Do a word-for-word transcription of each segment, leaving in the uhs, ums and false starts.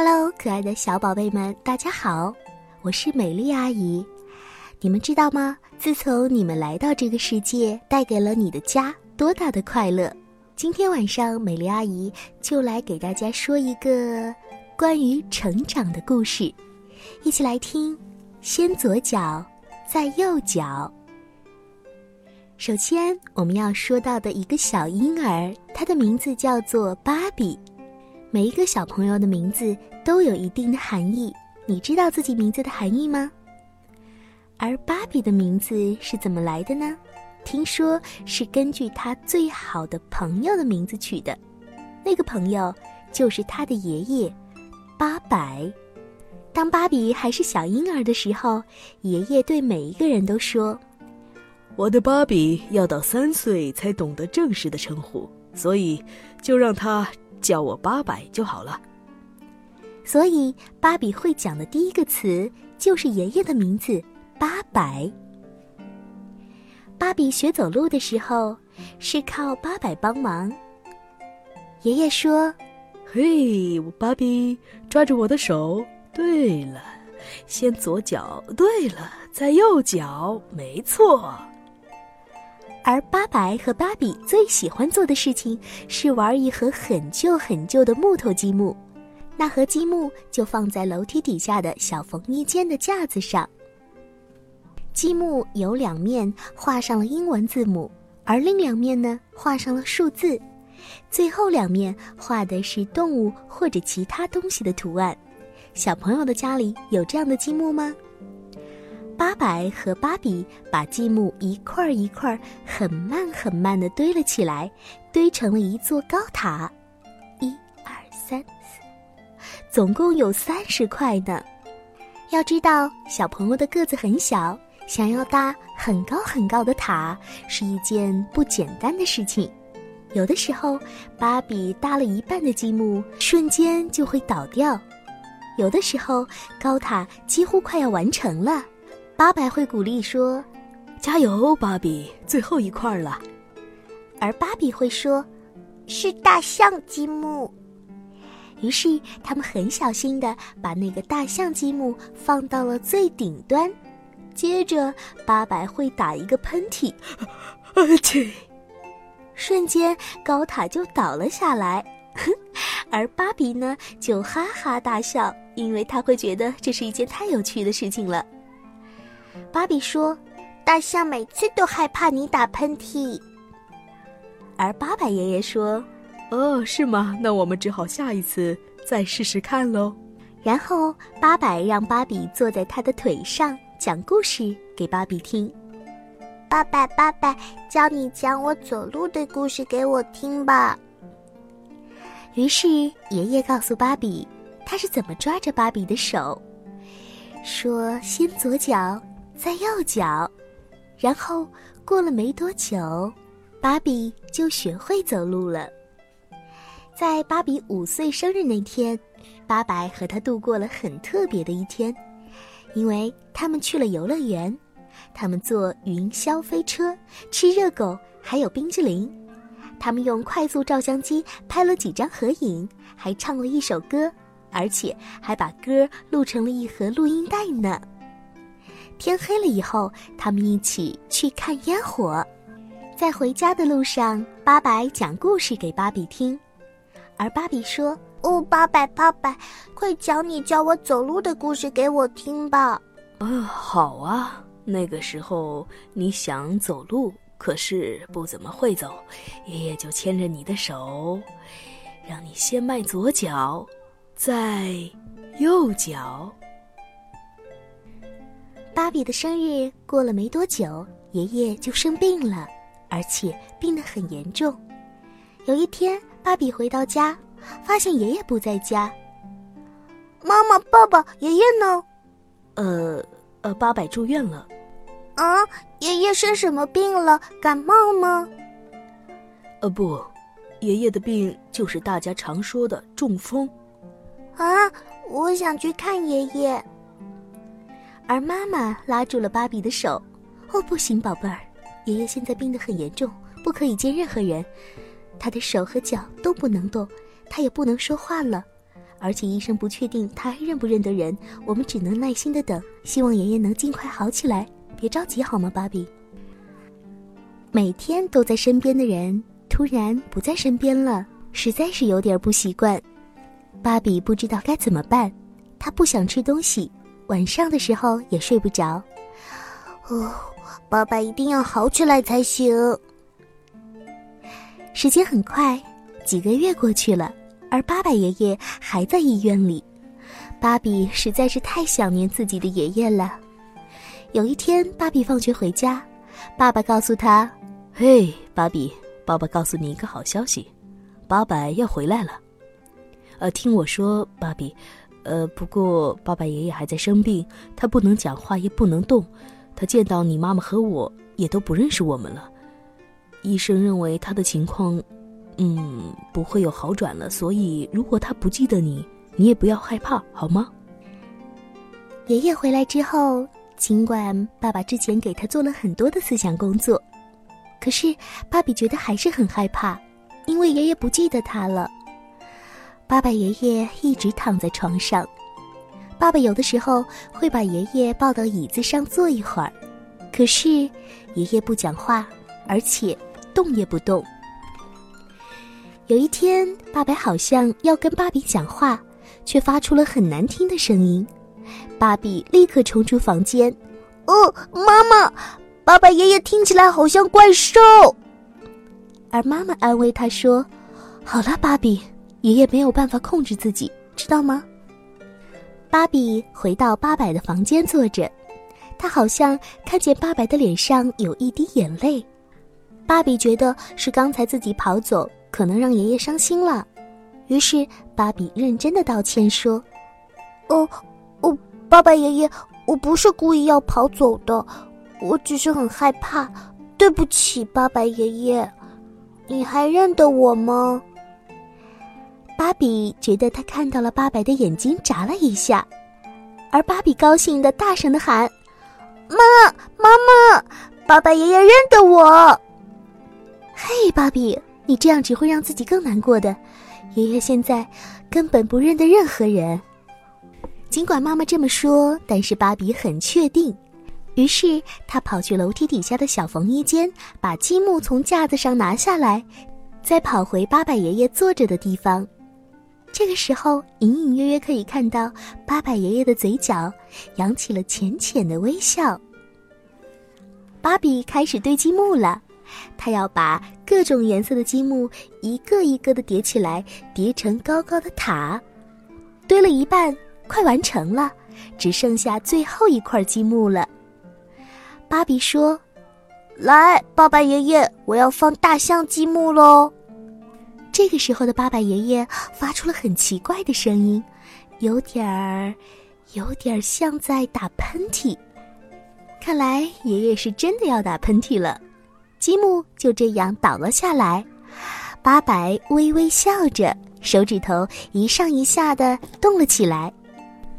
Hello， 可爱的小宝贝们，大家好，我是美丽阿姨。你们知道吗？自从你们来到这个世界，带给了你的家多大的快乐？今天晚上，美丽阿姨就来给大家说一个关于成长的故事，一起来听。先左脚，再右脚。首先，我们要说到的一个小婴儿，他的名字叫做芭比。每一个小朋友的名字都有一定的含义，你知道自己名字的含义吗？而芭比的名字是怎么来的呢？听说是根据他最好的朋友的名字取的，那个朋友就是他的爷爷八百。当芭比还是小婴儿的时候，爷爷对每一个人都说，我的芭比要到三岁才懂得正式的称呼，所以就让他叫我八百就好了。所以芭比会讲的第一个词就是爷爷的名字八百。芭比学走路的时候是靠八百帮忙。爷爷说，嘿，芭比，抓着我的手，对了，先左脚，对了，再右脚，没错。而八百和芭比最喜欢做的事情是玩一盒很旧很旧的木头积木，那盒积木就放在楼梯底下的小缝衣间的架子上。积木有两面画上了英文字母，而另两面呢画上了数字，最后两面画的是动物或者其他东西的图案。小朋友的家里有这样的积木吗？八百和芭比把积木一块一块很慢很慢地堆了起来，堆成了一座高塔，一二三四，总共有三十块呢。要知道，小朋友的个子很小，想要搭很高很高的塔是一件不简单的事情。有的时候，芭比搭了一半的积木，瞬间就会倒掉；有的时候，高塔几乎快要完成了。八百会鼓励说，加油芭比，最后一块了。而芭比会说，是大象积木。于是他们很小心地把那个大象积木放到了最顶端。接着八百会打一个喷嚏，瞬间高塔就倒了下来。而芭比呢就哈哈大笑，因为她会觉得这是一件太有趣的事情了。芭比说，大象每次都害怕你打喷嚏。而八百爷爷说，哦，是吗？那我们只好下一次再试试看咯。然后八百让芭比坐在他的腿上，讲故事给芭比听。爸爸爸爸，教你讲我走路的故事给我听吧。于是爷爷告诉芭比他是怎么抓着芭比的手，说先左脚再右脚，然后过了没多久，芭比就学会走路了。在芭比五岁生日那天，八百和他度过了很特别的一天，因为他们去了游乐园，他们坐云霄飞车，吃热狗，还有冰淇淋。他们用快速照相机拍了几张合影，还唱了一首歌，而且还把歌录成了一盒录音带呢。天黑了以后，他们一起去看烟火。在回家的路上，八百讲故事给芭比听，而芭比说，哦，八百八百，快讲你教我走路的故事给我听吧。呃，好啊，那个时候你想走路，可是不怎么会走，爷爷就牵着你的手，让你先迈左脚在右脚。芭比的生日过了没多久，爷爷就生病了，而且病得很严重。有一天，芭比回到家，发现爷爷不在家。妈妈，爸爸，爷爷呢？呃呃，芭比住院了。啊，爷爷生什么病了？感冒吗？呃，不，爷爷的病就是大家常说的中风。啊，我想去看爷爷。而妈妈拉住了芭比的手，哦，不行，宝贝儿，爷爷现在病得很严重，不可以见任何人，他的手和脚都不能动，他也不能说话了，而且医生不确定他还认不认得人，我们只能耐心的等，希望爷爷能尽快好起来，别着急好吗，芭比？每天都在身边的人突然不在身边了，实在是有点不习惯。芭比不知道该怎么办，她不想吃东西，晚上的时候也睡不着。哦，爸爸一定要好起来才行。时间很快，几个月过去了，而爸爸爷爷还在医院里。芭比实在是太想念自己的爷爷了。有一天，芭比放学回家，爸爸告诉他：“嘿，芭比，爸爸告诉你一个好消息，爸爸要回来了。呃，听我说，芭比，呃，不过爸爸爷爷还在生病，他不能讲话，也不能动，他见到你妈妈和我也都不认识我们了。医生认为他的情况，嗯，不会有好转了，所以如果他不记得你，你也不要害怕，好吗？”爷爷回来之后，尽管爸爸之前给他做了很多的思想工作，可是芭比觉得还是很害怕，因为爷爷不记得他了。爸爸爷爷一直躺在床上，爸爸有的时候会把爷爷抱到椅子上坐一会儿，可是爷爷不讲话，而且动也不动。有一天，爸爸好像要跟芭比讲话，却发出了很难听的声音。芭比立刻冲出房间。哦，妈妈，爸爸爷爷听起来好像怪兽。而妈妈安慰他说：“好了，芭比，爷爷没有办法控制自己，知道吗？”芭比回到爸爸的房间坐着，他好像看见爸爸的脸上有一滴眼泪。芭比觉得是刚才自己跑走，可能让爷爷伤心了。于是芭比认真的道歉说：“哦，哦，爸爸爷爷，我不是故意要跑走的，我只是很害怕，对不起，爸爸爷爷，你还认得我吗？”芭比觉得他看到了爸爸的眼睛眨了一下，而芭比高兴的大声的喊：“妈，妈妈，爸爸爷爷认得我！”嘿，芭比，你这样只会让自己更难过的，爷爷现在根本不认得任何人。尽管妈妈这么说，但是芭比很确定，于是她跑去楼梯底下的小缝衣间，把积木从架子上拿下来，再跑回爸爸爷爷坐着的地方。这个时候，隐隐约约可以看到爸爸爷爷的嘴角扬起了浅浅的微笑。芭比开始堆积木了，她要把各种颜色的积木一个一个的叠起来，叠成高高的塔。堆了一半，快完成了，只剩下最后一块积木了。芭比说：“来，爸爸爷爷，我要放大象积木咯。”这个时候的爸爸爷爷发出了很奇怪的声音，有点儿，有点像在打喷嚏。看来爷爷是真的要打喷嚏了。积木就这样倒了下来，爸爸微微笑着，手指头一上一下的动了起来。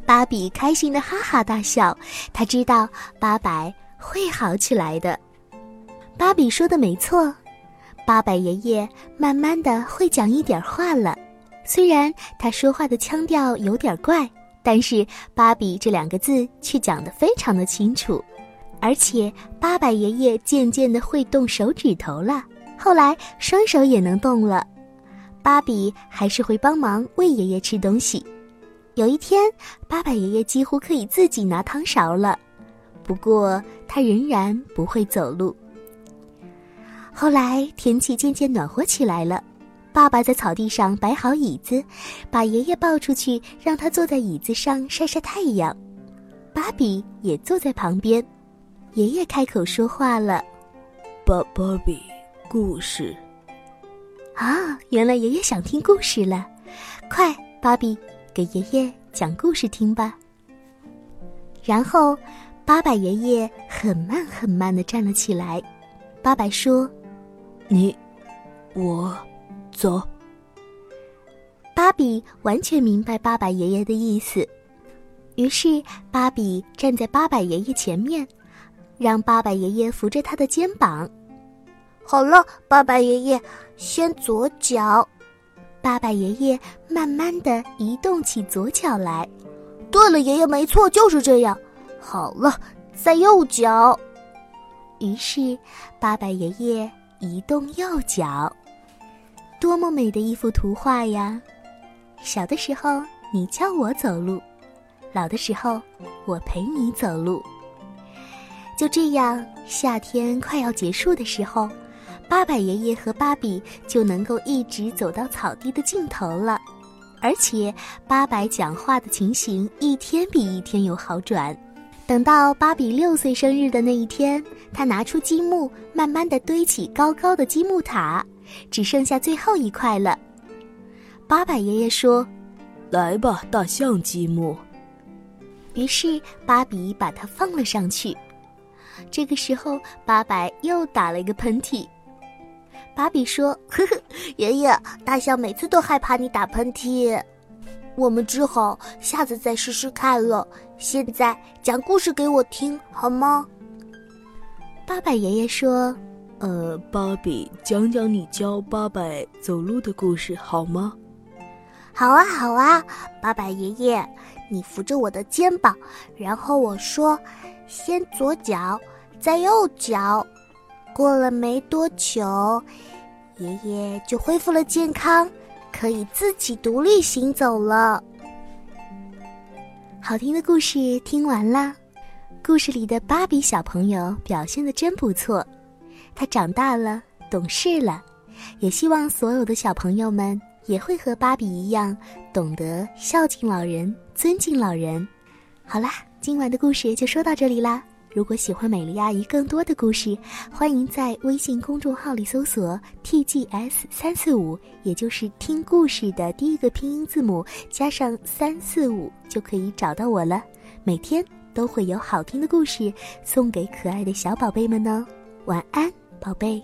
芭比开心的哈哈大笑，他知道爸爸会好起来的。芭比说的没错。爸爸爷爷慢慢的会讲一点话了，虽然他说话的腔调有点怪，但是芭比这两个字却讲得非常的清楚，而且爸爸爷爷渐渐的会动手指头了，后来双手也能动了。芭比还是会帮忙喂爷爷吃东西。有一天，爸爸爷爷几乎可以自己拿汤勺了，不过他仍然不会走路。后来天气渐渐暖和起来了，爸爸在草地上摆好椅子，把爷爷抱出去，让他坐在椅子上晒晒太阳。芭比也坐在旁边。爷爷开口说话了：“芭芭比，故事。”啊，原来爷爷想听故事了。快，芭比，给爷爷讲故事听吧。然后，爸爸爷爷很慢很慢地站了起来。爸爸说：“你，我，走。”芭比完全明白爸爸爷爷的意思，于是芭比站在爸爸爷爷前面，让爸爸爷爷扶着他的肩膀。“好了，爸爸爷爷，先左脚，爸爸爷爷慢慢地移动起左脚来。对了，爷爷，没错，就是这样。好了，在右脚。于是，爸爸爷爷移动右脚。多么美的一幅图画呀！小的时候，你教我走路；老的时候，我陪你走路。就这样，夏天快要结束的时候，爸爸爷爷和芭比就能够一直走到草地的尽头了。而且，巴白讲话的情形一天比一天有好转。等到芭比六岁生日的那一天，他拿出积木，慢慢地堆起高高的积木塔，只剩下最后一块了。巴白爷爷说：“来吧，大象积木。”于是芭比把它放了上去。这个时候，巴白又打了一个喷嚏。芭比说：“呵呵，爷爷，大象每次都害怕你打喷嚏，我们只好下次再试试看了。现在讲故事给我听，好吗？”爸爸爷爷说：“呃，芭比，讲讲你教爸爸走路的故事，好吗？”“好啊，好啊，爸爸爷爷，你扶着我的肩膀，然后我说，先左脚，再右脚。”过了没多久，爷爷就恢复了健康，可以自己独立行走了。好听的故事听完啦，故事里的芭比小朋友表现得真不错，她长大了，懂事了，也希望所有的小朋友们也会和芭比一样，懂得孝敬老人，尊敬老人。好啦，今晚的故事就说到这里啦。如果喜欢美丽阿姨更多的故事，欢迎在微信公众号里搜索 T G S 三四五， 也就是听故事的第一个拼音字母加上三四五，就可以找到我了。每天都会有好听的故事送给可爱的小宝贝们哦。晚安，宝贝。